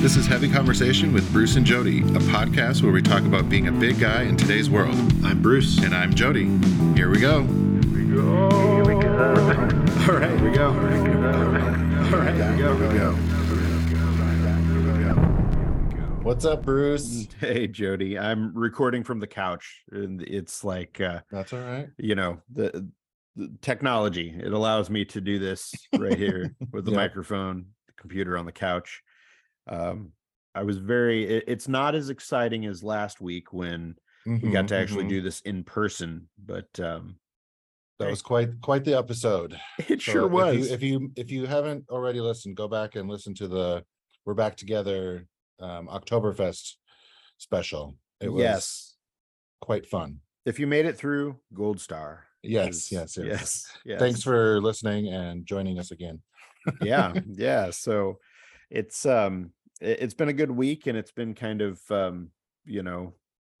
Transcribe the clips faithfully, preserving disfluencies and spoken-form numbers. This is Heavy Conversation with Bruce and Jody, a podcast where we talk about being a big guy in today's world. I'm Bruce. And I'm Jody. Here we go. Here we go. Here we go. All right, here we go. All right, here we go. Here we go. What's up, Bruce? Hey, Jody. I'm recording from the couch, and it's like uh, that's all right. You know, the, the technology, it allows me to do this right here with the yeah. microphone, the computer on the couch. Um, I was very. It, it's not as exciting as last week when mm-hmm, we got to actually mm-hmm. do this in person, but um, that hey, was quite quite the episode. It so sure was. If you, if you if you haven't already listened, go back and listen to the We're Back Together um Oktoberfest special. It was yes. quite fun. If you made it through, gold star. Yes, yes, yes. yes, yes. Thanks for listening and joining us again. yeah, yeah. So it's um it's been a good week, and it's been kind of um, you know,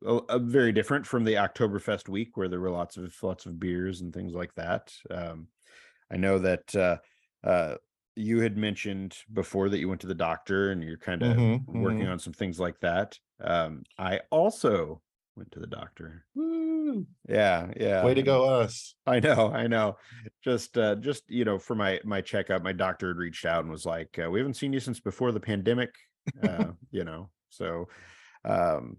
a, a very different from the Oktoberfest week where there were lots of lots of beers and things like that. Um, I know that uh uh you had mentioned before that you went to the doctor and you're kind of mm-hmm, working mm-hmm. on some things like that. Um, I also went to the doctor. Woo. Yeah. Yeah. Way to go us. I know. I know. Just, uh, just, you know, for my, my checkup, my doctor had reached out and was like, uh, we haven't seen you since before the pandemic, uh, you know, so, um,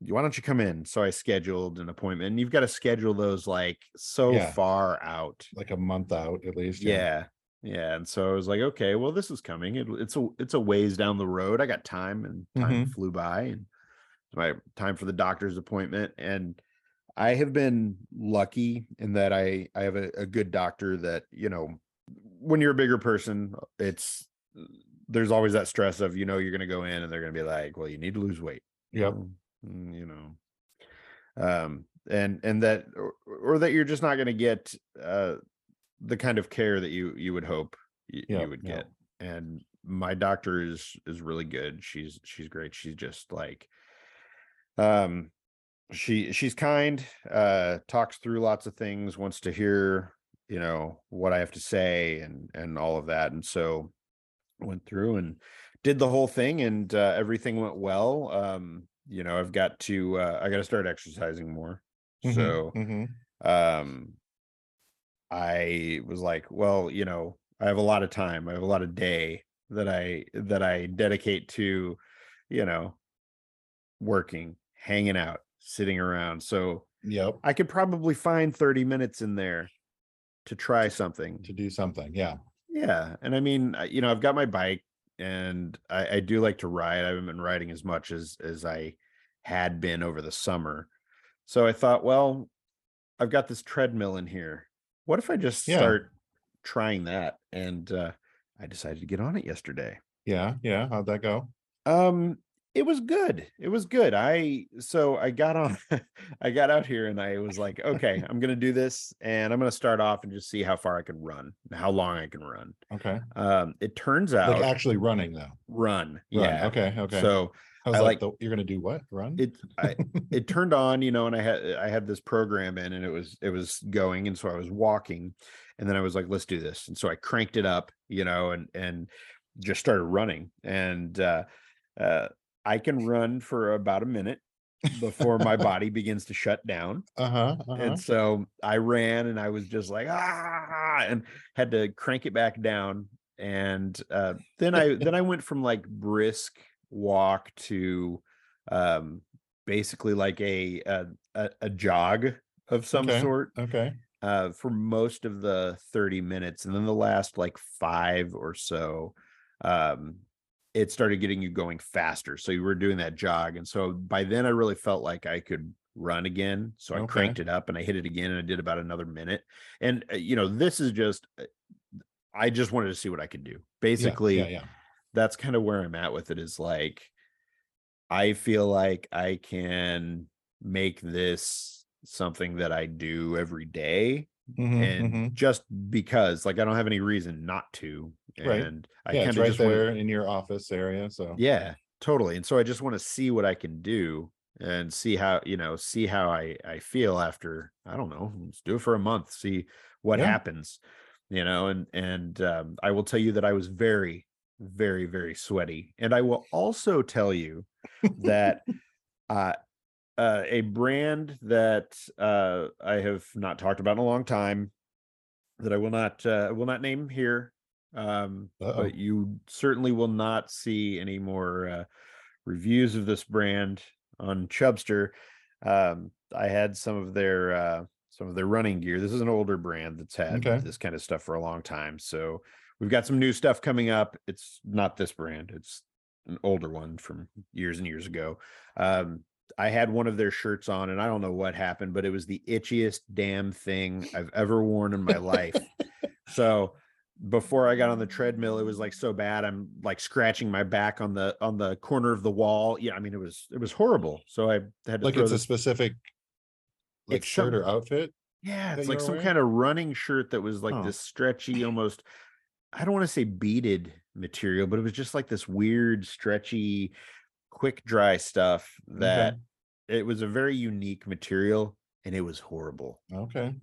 why don't you come in? So I scheduled an appointment, and you've got to schedule those like so yeah. far out, like a month out at least. Yeah. yeah. Yeah, and so I was like, okay, well, this is coming. It, it's a it's a ways down the road. I got time, and time mm-hmm. flew by, and it's my time for the doctor's appointment. And I have been lucky in that I I have a, a good doctor that, you know, when you're a bigger person, it's there's always that stress of, you know, you're going to go in and they're going to be like, well, you need to lose weight. Yep. You know, um, and and that or, or that you're just not going to get uh the kind of care that you you would hope you, yeah, you would get. Yeah. And my doctor is is really good. She's she's great. She's just like um she she's kind, uh talks through lots of things, wants to hear, you know, what I have to say and and all of that. And so went through and did the whole thing, and uh, everything went well. Um you know, I've got to uh, I got to start exercising more. Mm-hmm, so mm-hmm. um I was like, well, you know, I have a lot of time. I have a lot of day that I that I dedicate to, you know, working, hanging out, sitting around. So yep. I could probably find thirty minutes in there to try something. To do something. Yeah. Yeah. And I mean, you know, I've got my bike, and I, I do like to ride. I haven't been riding as much as as I had been over the summer. So I thought, well, I've got this treadmill in here. What if I just yeah. start trying that? And uh, I decided to get on it yesterday. Yeah. Yeah. How'd that go? Um, it was good. It was good. I, so I got on, I got out here and I was like, okay, I'm going to do this, and I'm going to start off and just see how far I can run and how long I can run. Okay. Um, it turns out. Like actually running though. Run. run. Yeah. Okay. Okay. So I was I like, like the, you're going to do what? Run? It I, it turned on, you know, and I had I had this program in, and it was it was going, and so I was walking, and then I was like, let's do this, and so I cranked it up, you know, and and just started running, and uh, uh, I can run for about a minute before my body begins to shut down. Uh-huh, uh-huh. And so I ran, and I was just like ah, and had to crank it back down, and uh, then I then I went from like brisk walk to um basically like a a, a jog of some okay. sort okay uh for most of the thirty minutes, and then the last like five or so um it started getting you going faster, so you were doing that jog, and so by then I really felt like I could run again, so I okay. cranked it up and I hit it again, and I did about another minute, and uh, you know, this is just I just wanted to see what I could do basically. yeah, yeah, yeah. That's kind of where I'm at with it, is like, I feel like I can make this something that I do every day. Mm-hmm, and mm-hmm. just because like, I don't have any reason not to, and right. I yeah, kind of right just there wanna, in your office area. So yeah, totally. And so I just want to see what I can do and see how, you know, see how I, I feel after, I don't know, let's do it for a month, see what yeah. happens, you know, and, and um, I will tell you that I was very very, very sweaty. And I will also tell you that uh, uh, a brand that uh, I have not talked about in a long time, that I will not uh, will not name here, um, but you certainly will not see any more uh, reviews of this brand on Chubster. Um, I had some of their uh, some of their running gear. This is an older brand that's had okay. this kind of stuff for a long time. So we've got some new stuff coming up. It's not this brand. It's an older one from years and years ago. Um, I had one of their shirts on, and I don't know what happened, but it was the itchiest damn thing I've ever worn in my life. So before I got on the treadmill, it was like so bad. I'm like scratching my back on the on the corner of the wall. Yeah, I mean, it was it was horrible. So I had to like throw it's this... a specific like it's shirt some... or outfit. Yeah, it's like some wearing? Kind of running shirt that was like oh. this stretchy, almost, I don't want to say beaded material, but it was just like this weird, stretchy, quick dry stuff that okay. it was a very unique material, and it was horrible. Okay.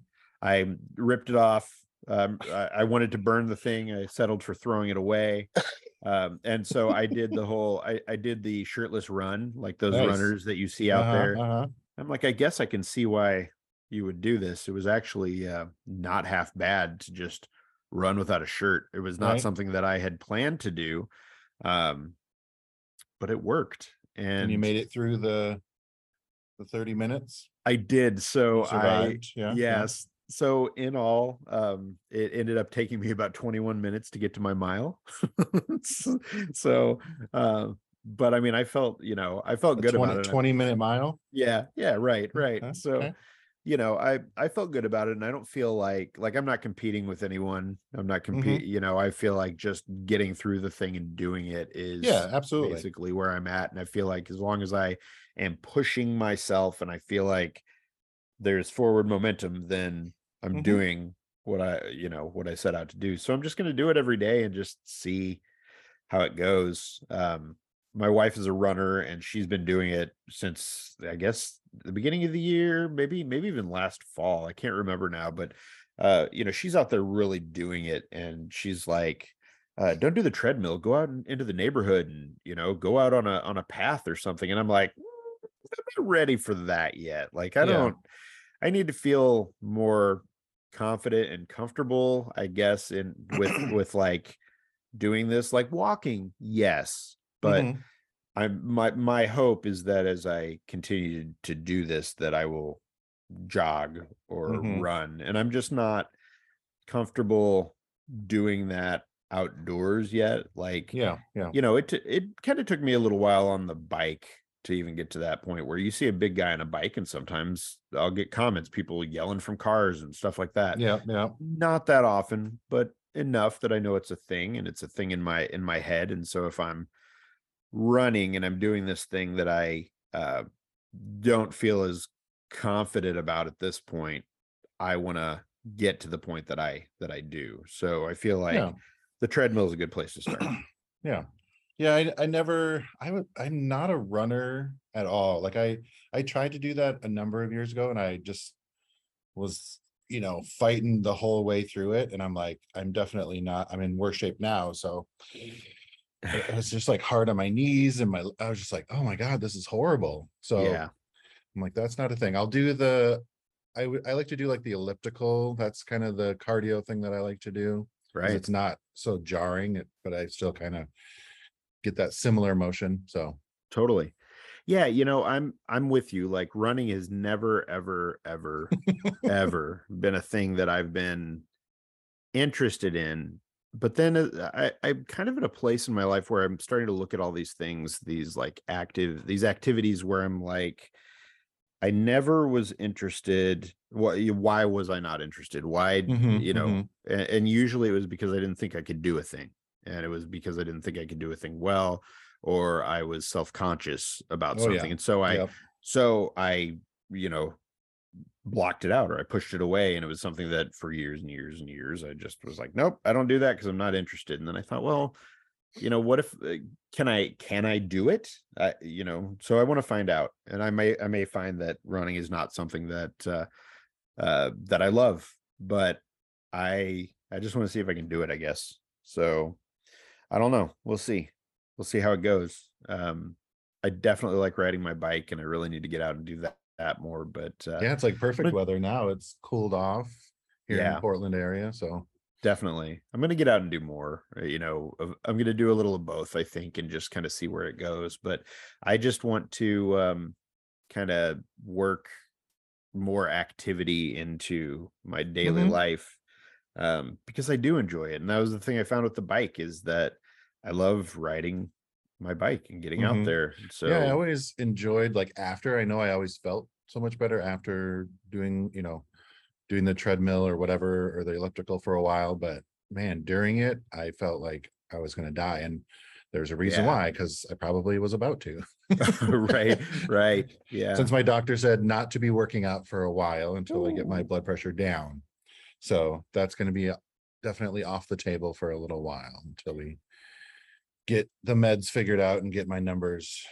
I ripped it off. Um, I, I wanted to burn the thing. I settled for throwing it away. Um, and so I did the whole, I, I did the shirtless run, like those nice. Runners that you see out uh-huh, there. Uh-huh. I'm like, I guess I can see why you would do this. It was actually uh, not half bad to just run without a shirt. It was not right. something that I had planned to do, um, but it worked. And, and you made it through the the thirty minutes. I did. So I, yeah. yes. So in all, um, it ended up taking me about twenty-one minutes to get to my mile. So, uh, but I mean, I felt, you know, I felt good about it. twenty minute mile. Yeah. Yeah. Right. Right. Okay. So, okay. you know, I, I felt good about it, and I don't feel like, like I'm not competing with anyone. I'm not competing, mm-hmm. you know, I feel like just getting through the thing and doing it is yeah, absolutely. basically where I'm at. And I feel like as long as I am pushing myself and I feel like there's forward momentum, then I'm mm-hmm. doing what I, you know, what I set out to do. So I'm just going to do it every day and just see how it goes. Um, my wife is a runner, and she's been doing it since, I guess, the beginning of the year, maybe, maybe even last fall. I can't remember now, but, uh, you know, she's out there really doing it. And she's like, uh, don't do the treadmill, go out into the neighborhood and, you know, go out on a, on a path or something. And I'm like, I'm not ready for that yet. Like, I yeah. don't, I need to feel more confident and comfortable, I guess, in with, with like doing this, like walking. Yes. But mm-hmm. I'm my, my hope is that as I continue to do this, that I will jog or mm-hmm. run. And I'm just not comfortable doing that outdoors yet. Like, yeah, yeah. you know, it, it kind of took me a little while on the bike to even get to that point where you see a big guy on a bike, and sometimes I'll get comments, people yelling from cars and stuff like that. Yeah. Yeah. Not that often, but enough that I know it's a thing, and it's a thing in my, in my head. And so if I'm running and I'm doing this thing that I uh, don't feel as confident about at this point, I want to get to the point that I, that I do. So I feel like yeah. the treadmill is a good place to start. yeah. Yeah. I, I never, I would, I'm not a runner at all. Like I, I tried to do that a number of years ago, and I just was, you know, fighting the whole way through it. And I'm like, I'm definitely not, I'm in worse shape now. So I was just like hard on my knees, and my I was just like, oh my god, this is horrible. So yeah, I'm like, that's not a thing. I'll do the I would I like to do like the elliptical. That's kind of the cardio thing that I like to do. Right. It's not so jarring, but I still kind of get that similar motion. So totally. Yeah, you know, I'm I'm with you. Like running has never, ever, ever, ever been a thing that I've been interested in. But then I, I'm kind of at a place in my life where I'm starting to look at all these things, these like active, these activities where I'm like, I never was interested. Why, why was I not interested? Why, mm-hmm, you know, mm-hmm. and, and usually it was because I didn't think I could do a thing. And it was because I didn't think I could do a thing well, or I was self-conscious about oh, something. Yeah. And so I, yep. so I, you know, blocked it out, or I pushed it away. And it was something that for years and years and years, I just was like, nope, I don't do that because I'm not interested. And then I thought, well, you know, what if, can I, can I do it? I, you know, so I want to find out. And I may, I may find that running is not something that, uh, uh, that I love, but I, I just want to see if I can do it, I guess. So I don't know. We'll see. We'll see how it goes. Um, I definitely like riding my bike, and I really need to get out and do that, that more. But uh, yeah, it's like perfect but, weather now. It's cooled off here yeah. in the Portland area. So definitely, I'm going to get out and do more. You know, I'm going to do a little of both, I think, and just kind of see where it goes. But I just want to um, kind of work more activity into my daily mm-hmm. life. Um, because I do enjoy it. And that was the thing I found with the bike, is that I love riding my bike and getting mm-hmm. out there. So yeah, I always enjoyed, like, after, I know I always felt so much better after doing, you know, doing the treadmill or whatever, or the elliptical for a while, but man, during it, I felt like I was going to die. And there's a reason yeah. why, because I probably was about to. right. Right. Yeah. Since my doctor said not to be working out for a while until Ooh. I get my blood pressure down. So that's going to be definitely off the table for a little while until we get the meds figured out and get my numbers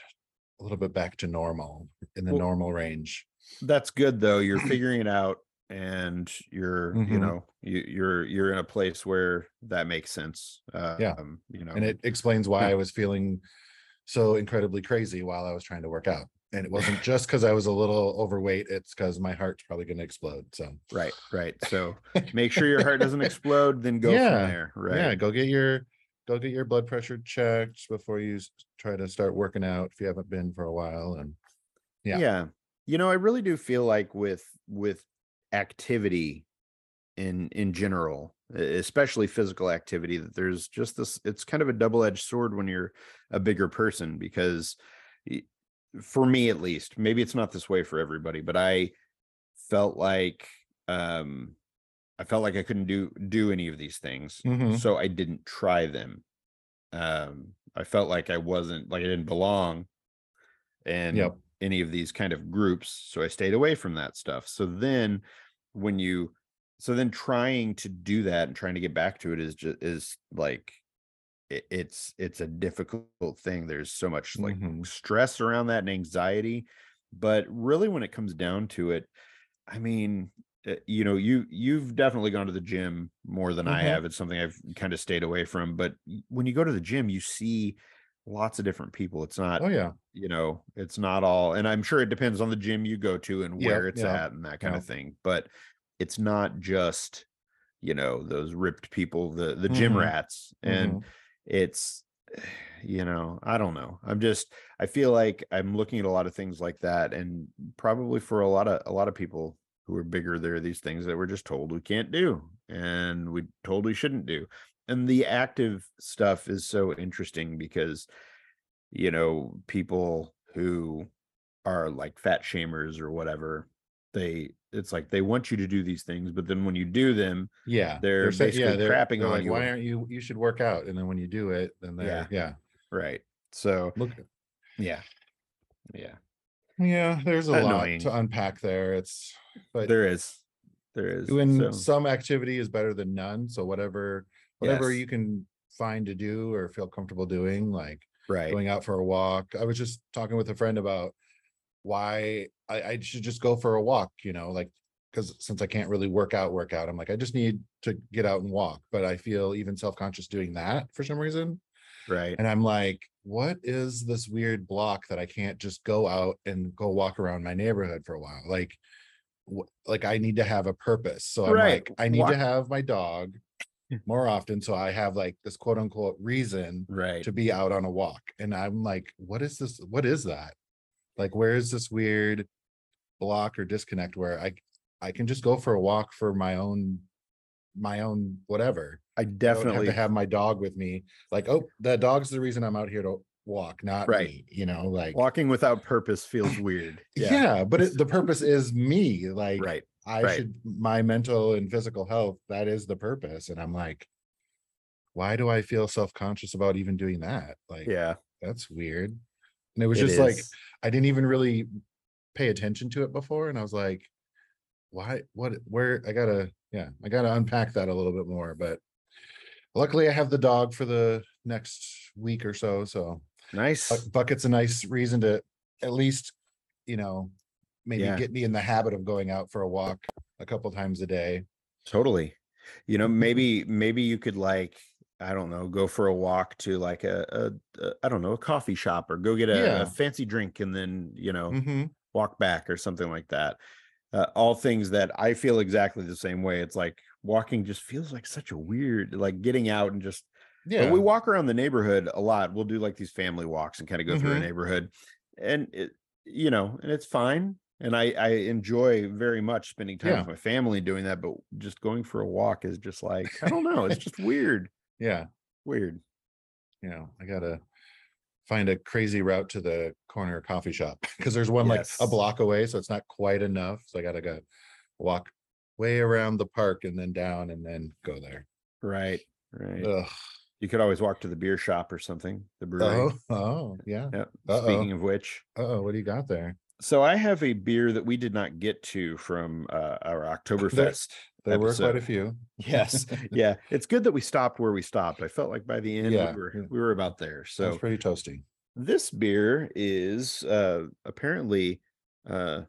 a little bit back to normal, in the well, normal range. That's good though. You're figuring it out, and you're, mm-hmm. you know, you, you're, you're in a place where that makes sense. Um, yeah. You know, and it explains why I was feeling so incredibly crazy while I was trying to work out. And it wasn't just because I was a little overweight. It's because my heart's probably going to explode. So right, right. So make sure your heart doesn't explode. Then go yeah. from there. Right. Yeah. Go get your go get your blood pressure checked before you try to start working out if you haven't been for a while. And yeah, yeah. You know, I really do feel like with with activity in in general, especially physical activity, that there's just this. It's kind of a double-edged sword when you're a bigger person, because. It, for me, at least, maybe it's not this way for everybody, but I felt like um, I felt like I couldn't do do any of these things, mm-hmm. so I didn't try them. Um, I felt like I wasn't like I didn't belong in yep. any of these kind of groups, so I stayed away from that stuff. So then, when you so then trying to do that and trying to get back to it is just is like. it's it's a difficult thing. There's so much like mm-hmm. stress around that and anxiety, but really when it comes down to it, I mean, you know, you you've definitely gone to the gym more than mm-hmm. I have. It's something I've kind of stayed away from, but when you go to the gym, you see lots of different people. It's not, oh yeah, you know, it's not all, and I'm sure it depends on the gym you go to and where yeah, it's yeah. at and that kind yeah. of thing, but it's not just, you know, those ripped people, the the mm-hmm. gym rats, and mm-hmm. it's, you know, I don't know. I'm just, I feel like I'm looking at a lot of things like that, and probably for a lot of a lot of people who are bigger, there are these things that we're just told we can't do, and we told we shouldn't do. And the active stuff is so interesting because, you know, people who are like fat shamers or whatever, they it's like they want you to do these things, but then when you do them, yeah, they're, they're basically yeah, they're, crapping they're on like, you. Why aren't you? You should work out, and then when you do it, then they yeah. yeah, right. So look, yeah, yeah, yeah. There's a Annoying. lot to unpack there. It's but there is, there is. When so. some activity is better than none, so whatever, whatever yes. you can find to do or feel comfortable doing, like right. going out for a walk. I was just talking with a friend about why I, I should just go for a walk, you know, like, because since I can't really work out, work out, I'm like, I just need to get out and walk. But I feel even self-conscious doing that for some reason. Right. And I'm like, what is this weird block that I can't just go out and go walk around my neighborhood for a while? Like, w- like I need to have a purpose. So I'm right. like, I need walk- to have my dog more often. So I have like this quote unquote reason right. to be out on a walk. And I'm like, what is this? What is that? Like, where is this weird block or disconnect where I I can just go for a walk for my own my own whatever? I definitely I have to have my dog with me. Like, oh, the dog's the reason I'm out here to walk, not right. me. You know, like walking without purpose feels weird. Yeah, yeah but it, the purpose is me. Like, right. I right. should my mental and physical health. That is the purpose. And I'm like, why do I feel self-conscious about even doing that? Like, yeah, that's weird. And it was it just is. like, I didn't even really pay attention to it before. And I was like, why, what, where, I gotta, yeah, I gotta unpack that a little bit more. But luckily I have the dog for the next week or so. So nice. Bucket's a nice reason to at least, you know, maybe yeah. get me in the habit of going out for a walk a couple times a day. Totally. You know, maybe, maybe you could like, I don't know, go for a walk to like a, a, a I don't know, a coffee shop, or go get a, yeah. a fancy drink and then, you know, mm-hmm. walk back or something like that. Uh, all things that I feel exactly the same way. It's like walking just feels like such a weird, like getting out and just, yeah, we walk around the neighborhood a lot. We'll do like these family walks and kind of go mm-hmm. through a neighborhood, and it, you know, and it's fine. And I, I enjoy very much spending time yeah. with my family doing that, but just going for a walk is just like, I don't know. It's just weird. Yeah. Weird. Yeah. I got to find a crazy route to the corner coffee shop, because there's one yes. like a block away. So it's not quite enough. So I got to go walk way around the park and then down and then go there. Right. Right. Ugh. You could always walk to the beer shop or something. The brewery. Oh, oh yeah. Yep. Speaking of which. Uh-oh. What do you got there? So I have a beer that we did not get to from uh, our Oktoberfest. There, there were quite a few. Yes. Yeah. It's good that we stopped where we stopped. I felt like by the end, yeah. we, were, we were about there. So it's pretty toasty. This beer is uh, apparently uh,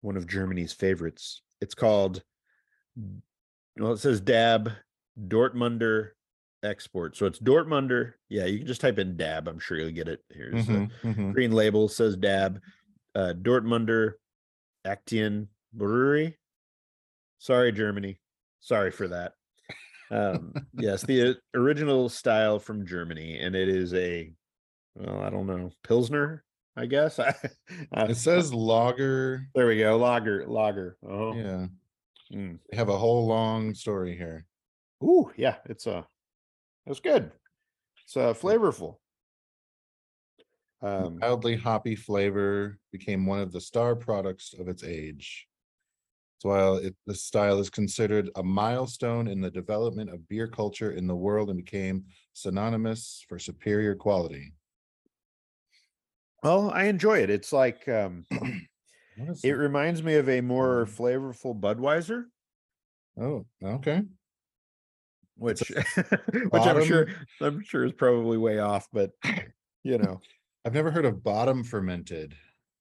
one of Germany's favorites. It's called, well, it says D A B, Dortmunder Export. So it's Dortmunder. Yeah. You can just type in D A B. I'm sure you'll get it. Here's the mm-hmm, mm-hmm. green label, says D A B. Uh, Dortmunder Aktien Brewery. Sorry, Germany. Sorry for that. Um, yes, the original style from Germany, and it is a, well, I don't know, Pilsner, I guess. I, I, it says lager. There we go, lager, lager. Oh, yeah. Mm. They have a whole long story here. Ooh, yeah, it's a, uh, it's good. It's uh, flavorful. Um, mildly hoppy flavor, became one of the star products of its age. So while it, the style is considered a milestone in the development of beer culture in the world and became synonymous for superior quality. Well, I enjoy it. It's like, um, it, it reminds me of a more flavorful Budweiser. Oh, okay. Which, which I'm sure, I'm sure is probably way off, but you know. I've never heard of bottom fermented.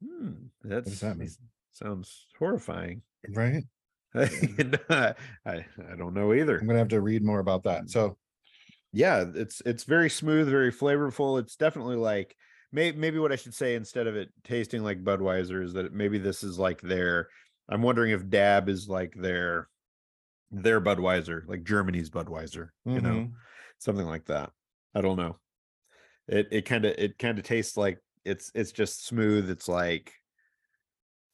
Hmm, that's, what does that mean? Sounds horrifying, right? I, I don't know either. I'm gonna have to read more about that. So, yeah, it's it's very smooth, very flavorful. It's definitely like may, maybe what I should say instead of it tasting like Budweiser is that it, maybe this is like their. I'm wondering if D A B is like their their Budweiser, like Germany's Budweiser, mm-hmm. you know, something like that. I don't know. It it kind of it kind of tastes like it's it's just smooth. It's like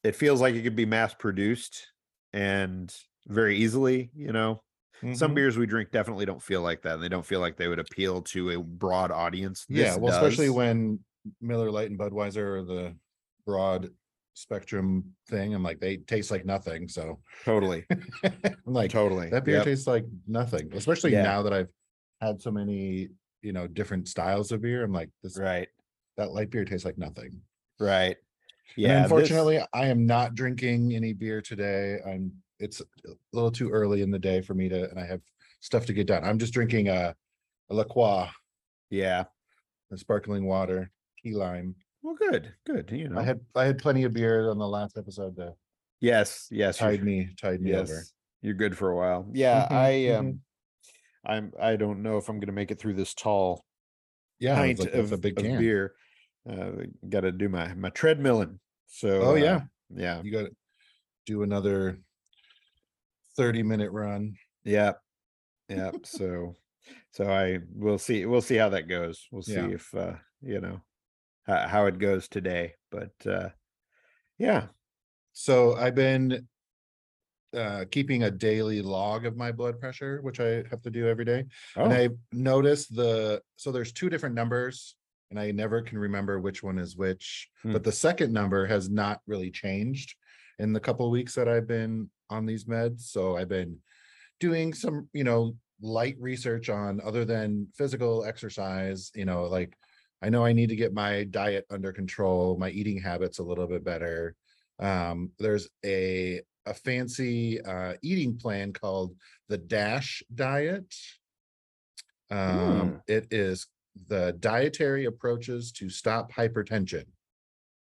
it feels like it could be mass produced and very easily, you know. Mm-hmm. Some beers we drink definitely don't feel like that, and they don't feel like they would appeal to a broad audience. This yeah, well, does. Especially when Miller Lite and Budweiser are the broad spectrum thing. I'm like, they taste like nothing. So totally. I'm like totally that beer yep. tastes like nothing. Especially yeah. now that I've had so many, you know, different styles of beer. I'm like, this right that light beer tastes like nothing. Right. Yeah. And unfortunately, this... I am not drinking any beer today. I'm it's a little too early in the day for me to, and I have stuff to get done. I'm just drinking a, a La Croix. Yeah. The sparkling water, key lime. Well, good, good. You know, I had I had plenty of beer on the last episode though. Yes, yes. Tide me, tide me yes. over. You're good for a while. Yeah, mm-hmm, I am. Um, mm-hmm. I'm. I don't know if I'm going to make it through this tall yeah, pint like, of, a big of beer. Uh, got to do my my treadmilling. So oh yeah, uh, yeah. You got to do another thirty minute run. Yeah, yeah. so, so I we'll see. We'll see how that goes. We'll see yeah. if uh, you know how, how it goes today. But uh, yeah. So I've been. Uh, keeping a daily log of my blood pressure, which I have to do every day. Oh. And I noticed the, so there's two different numbers and I never can remember which one is which, hmm. but the second number has not really changed in the couple of weeks that I've been on these meds. So I've been doing some, you know, light research on other than physical exercise, you know, like I know I need to get my diet under control, my eating habits a little bit better. Um, there's a, a fancy uh, eating plan called the DASH diet. Um, mm. It is the dietary approaches to stop hypertension,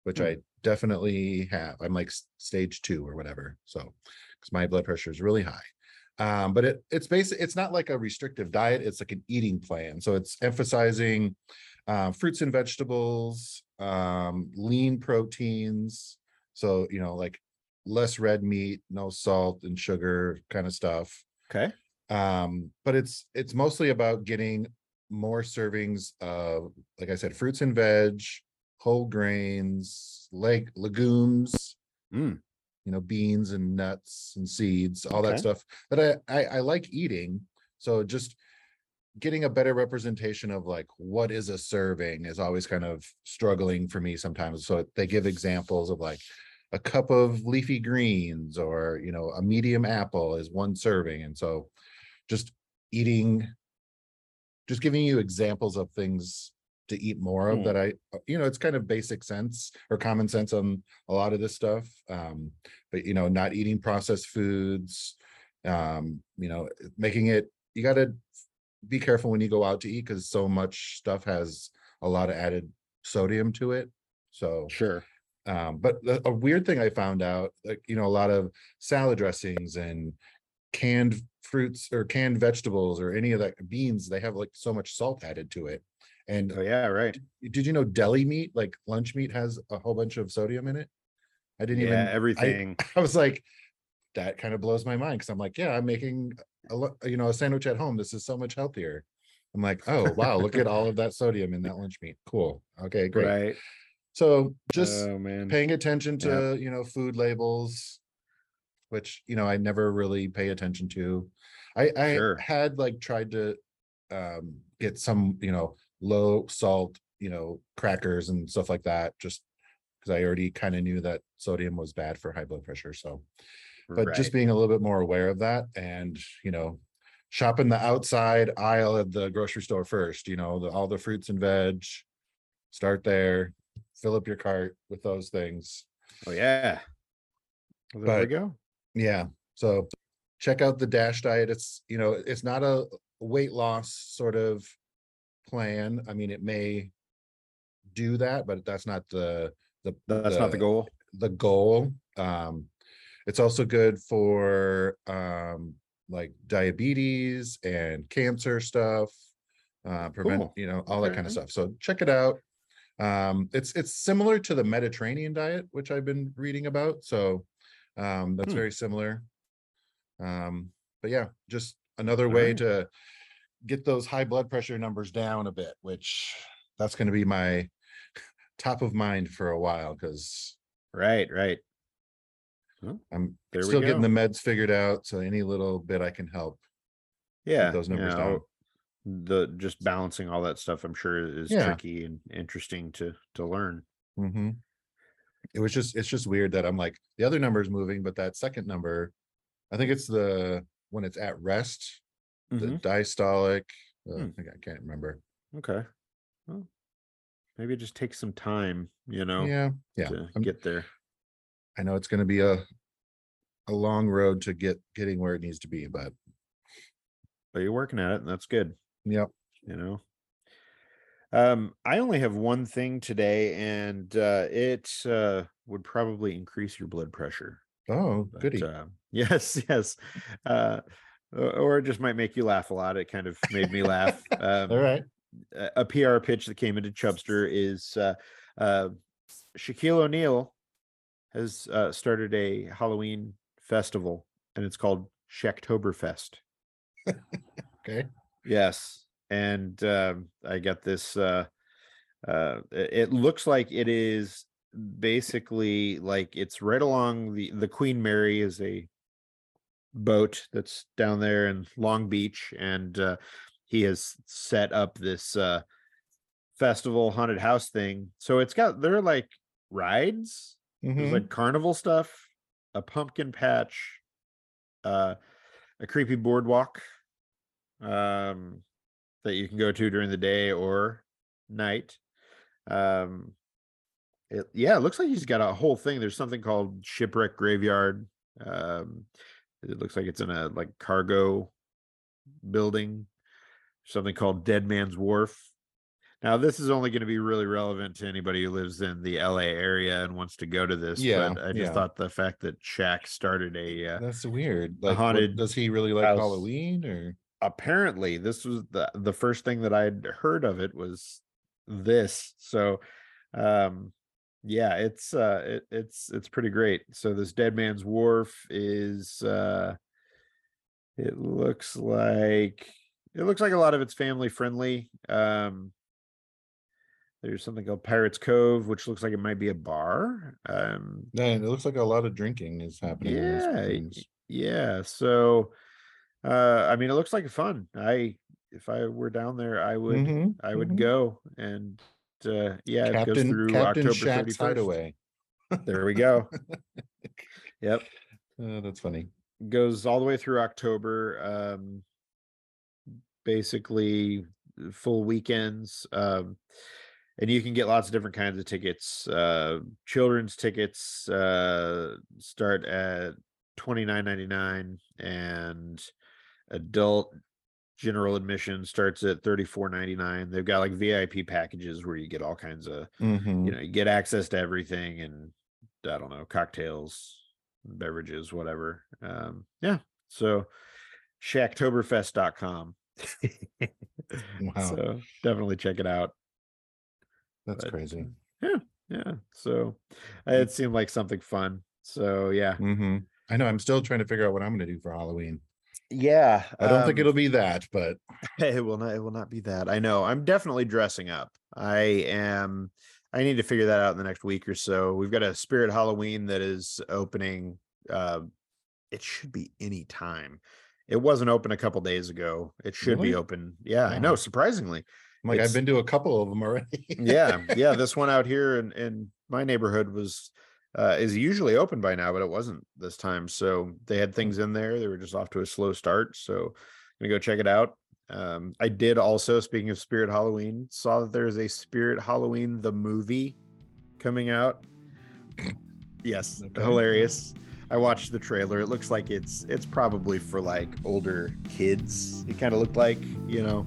which mm. I definitely have. I'm like stage two or whatever. So, because my blood pressure is really high. Um, but it it's basically, it's not like a restrictive diet. It's like an eating plan. So it's emphasizing uh, fruits and vegetables, um, lean proteins. So, you know, like less red meat, no salt and sugar kind of stuff. Okay. Um, but it's, it's mostly about getting more servings of, like I said, fruits and veg, whole grains, like legumes, mm. you know, beans and nuts and seeds, all okay. that stuff that I, I, I like eating. So just getting a better representation of like, what is a serving is always kind of struggling for me sometimes. So they give examples of like a cup of leafy greens or, you know, a medium apple is one serving. And so just eating, just giving you examples of things to eat more of mm. that I, you know, it's kind of basic sense or common sense on a lot of this stuff. Um, but, you know, not eating processed foods, um, you know, making it, you got to be careful when you go out to eat because so much stuff has a lot of added sodium to it. So sure. Um, but a weird thing I found out, like, you know, a lot of salad dressings and canned fruits or canned vegetables or any of that, beans, they have like so much salt added to it. And oh yeah, right. Did, did you know deli meat, like lunch meat, has a whole bunch of sodium in it? I didn't yeah, even everything. I, I was like, that kind of blows my mind because I'm like, yeah, I'm making a, you know, a sandwich at home. This is so much healthier. I'm like, oh wow, look at all of that sodium in that lunch meat. Cool. Okay, great. Right. So just oh, man. paying attention to, yep. you know, food labels, which, you know, I never really pay attention to. I, I sure. had like tried to um, get some, you know, low salt, you know, crackers and stuff like that, just because I already kind of knew that sodium was bad for high blood pressure. So, but right. just being a little bit more aware of that and, you know, shopping the outside aisle at the grocery store first, you know, the, all the fruits and veg, start there. Fill up your cart with those things. Oh yeah. Well, there but, we go. Yeah. So check out the DASH diet. It's, you know, it's not a weight loss sort of plan. I mean, it may do that, but that's not the the that's the, not the goal. The goal. Um, it's also good for um like diabetes and cancer stuff, uh prevent, cool. you know, all that okay. kind of stuff. So check it out. Um, it's it's similar to the Mediterranean diet, which I've been reading about. So um, that's hmm. very similar. Um, but yeah, just another way right. to get those high blood pressure numbers down a bit, which that's going to be my top of mind for a while because right, right. Well, I'm there still getting the meds figured out. So any little bit I can help. Yeah, those numbers you know. down. The just balancing all that stuff I'm sure is yeah. tricky and interesting to to learn. Mm-hmm. It was just it's just weird that I'm like the other number is moving, but that second number, I think it's the when it's at rest, mm-hmm. the diastolic. Uh, mm. I think I can't remember. Okay, well, maybe it just takes some time, you know. Yeah, yeah. To I'm, get there. I know it's going to be a a long road to get getting where it needs to be, but but you're working at it, and that's good. Yep. You know, um, I only have one thing today, and uh, it uh, would probably increase your blood pressure. Oh, but, goody. Uh, yes, yes. Uh, or it just might make you laugh a lot. It kind of made me laugh. Um, All right. A P R pitch that came into Chubster is uh, uh, Shaquille O'Neal has uh, started a Halloween festival, and it's called Shaqtoberfest. Okay. Yes, and uh, I got this. Uh, uh, it looks like it is basically like it's right along the the Queen Mary is a boat that's down there in Long Beach, and uh, he has set up this uh, festival haunted house thing. So it's got there are like rides, mm-hmm. there's like carnival stuff, a pumpkin patch, uh, a creepy boardwalk. Um, that you can go to during the day or night. Um, it, yeah, it looks like he's got a whole thing. There's something called Shipwreck Graveyard. Um, it looks like it's in a like cargo building. Something called Dead Man's Wharf. Now, this is only going to be really relevant to anybody who lives in the L A area and wants to go to this. Yeah, but I just yeah. thought the fact that Shaq started a uh, that's weird. Like, haunted what, does he really like house. Halloween? Or apparently, this was the the first thing that I'd heard of it was this. So, um, yeah, it's uh, it, it's it's pretty great. So this Dead Man's Wharf is uh, it looks like it looks like a lot of it's family friendly. Um, There's something called Pirates Cove, which looks like it might be a bar. Um, yeah, and it looks like a lot of drinking is happening. Yeah, yeah. So, uh, I mean, it looks like fun. I, if I were down there, I would, mm-hmm. I would mm-hmm. go. And uh, yeah, Captain, it goes through Captain October thirty-first. There we go. Yep, uh, that's funny. Goes all the way through October. Um, basically, full weekends. Um, And you can get lots of different kinds of tickets. Uh, children's tickets uh, start at twenty-nine ninety-nine, and adult general admission starts at thirty-four ninety-nine. They've got like V I P packages where you get all kinds of, mm-hmm. you know, you get access to everything, and I don't know, cocktails, beverages, whatever. Um, yeah. So Shaqtoberfest dot com. Wow. So definitely check it out. That's but, crazy. Yeah, yeah. So it seemed like something fun. So yeah. Mm-hmm. I know. I'm still trying to figure out what I'm going to do for Halloween. Yeah, I don't um, think it'll be that, but it will not. It will not be that. I know. I'm definitely dressing up. I am. I need to figure that out in the next week or so. We've got a Spirit Halloween that is opening. Uh, it should be any time. It wasn't open a couple days ago. It should really? be open. Yeah, yeah, I know. Surprisingly. I'm like, it's, I've been to a couple of them already. yeah. Yeah. This one out here in, in my neighborhood was, uh, is usually open by now, but it wasn't this time. So they had things in there. They were just off to a slow start. So I'm going to go check it out. Um, I did also, speaking of Spirit Halloween, saw that there's a Spirit Halloween, the movie coming out. Yes. Okay. Hilarious. I watched the trailer. It looks like it's, it's probably for like older kids. It kind of looked like, you know,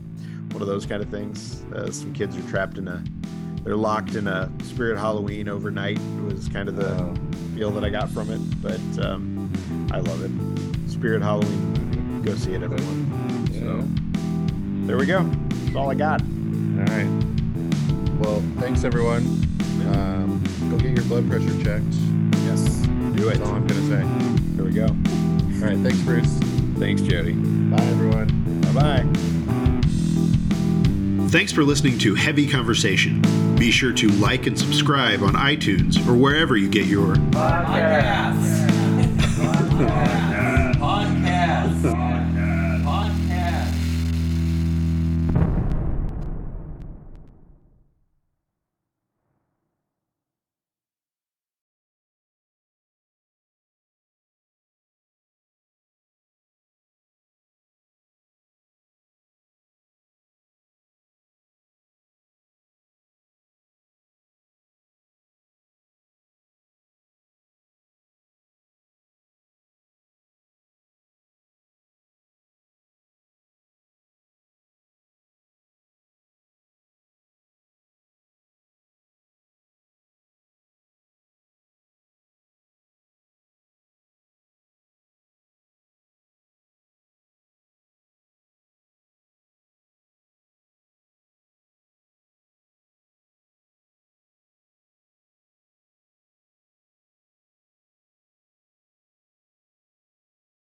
one of those kind of things. Uh, some kids are trapped in a, they're locked in a Spirit Halloween overnight. It was kind of the wow. feel that I got from it, but um, I love it. Spirit Halloween, go see it, everyone. Yeah. So there we go. That's all I got. All right. Well, thanks everyone. Um, go get your blood pressure checked. Yes, do it. That's all I'm gonna say. There we go. All right. Thanks, Bruce. Thanks, Jody. Bye, everyone. Bye bye. Thanks for listening to Heavy Conversation. Be sure to like and subscribe on iTunes or wherever you get your podcasts.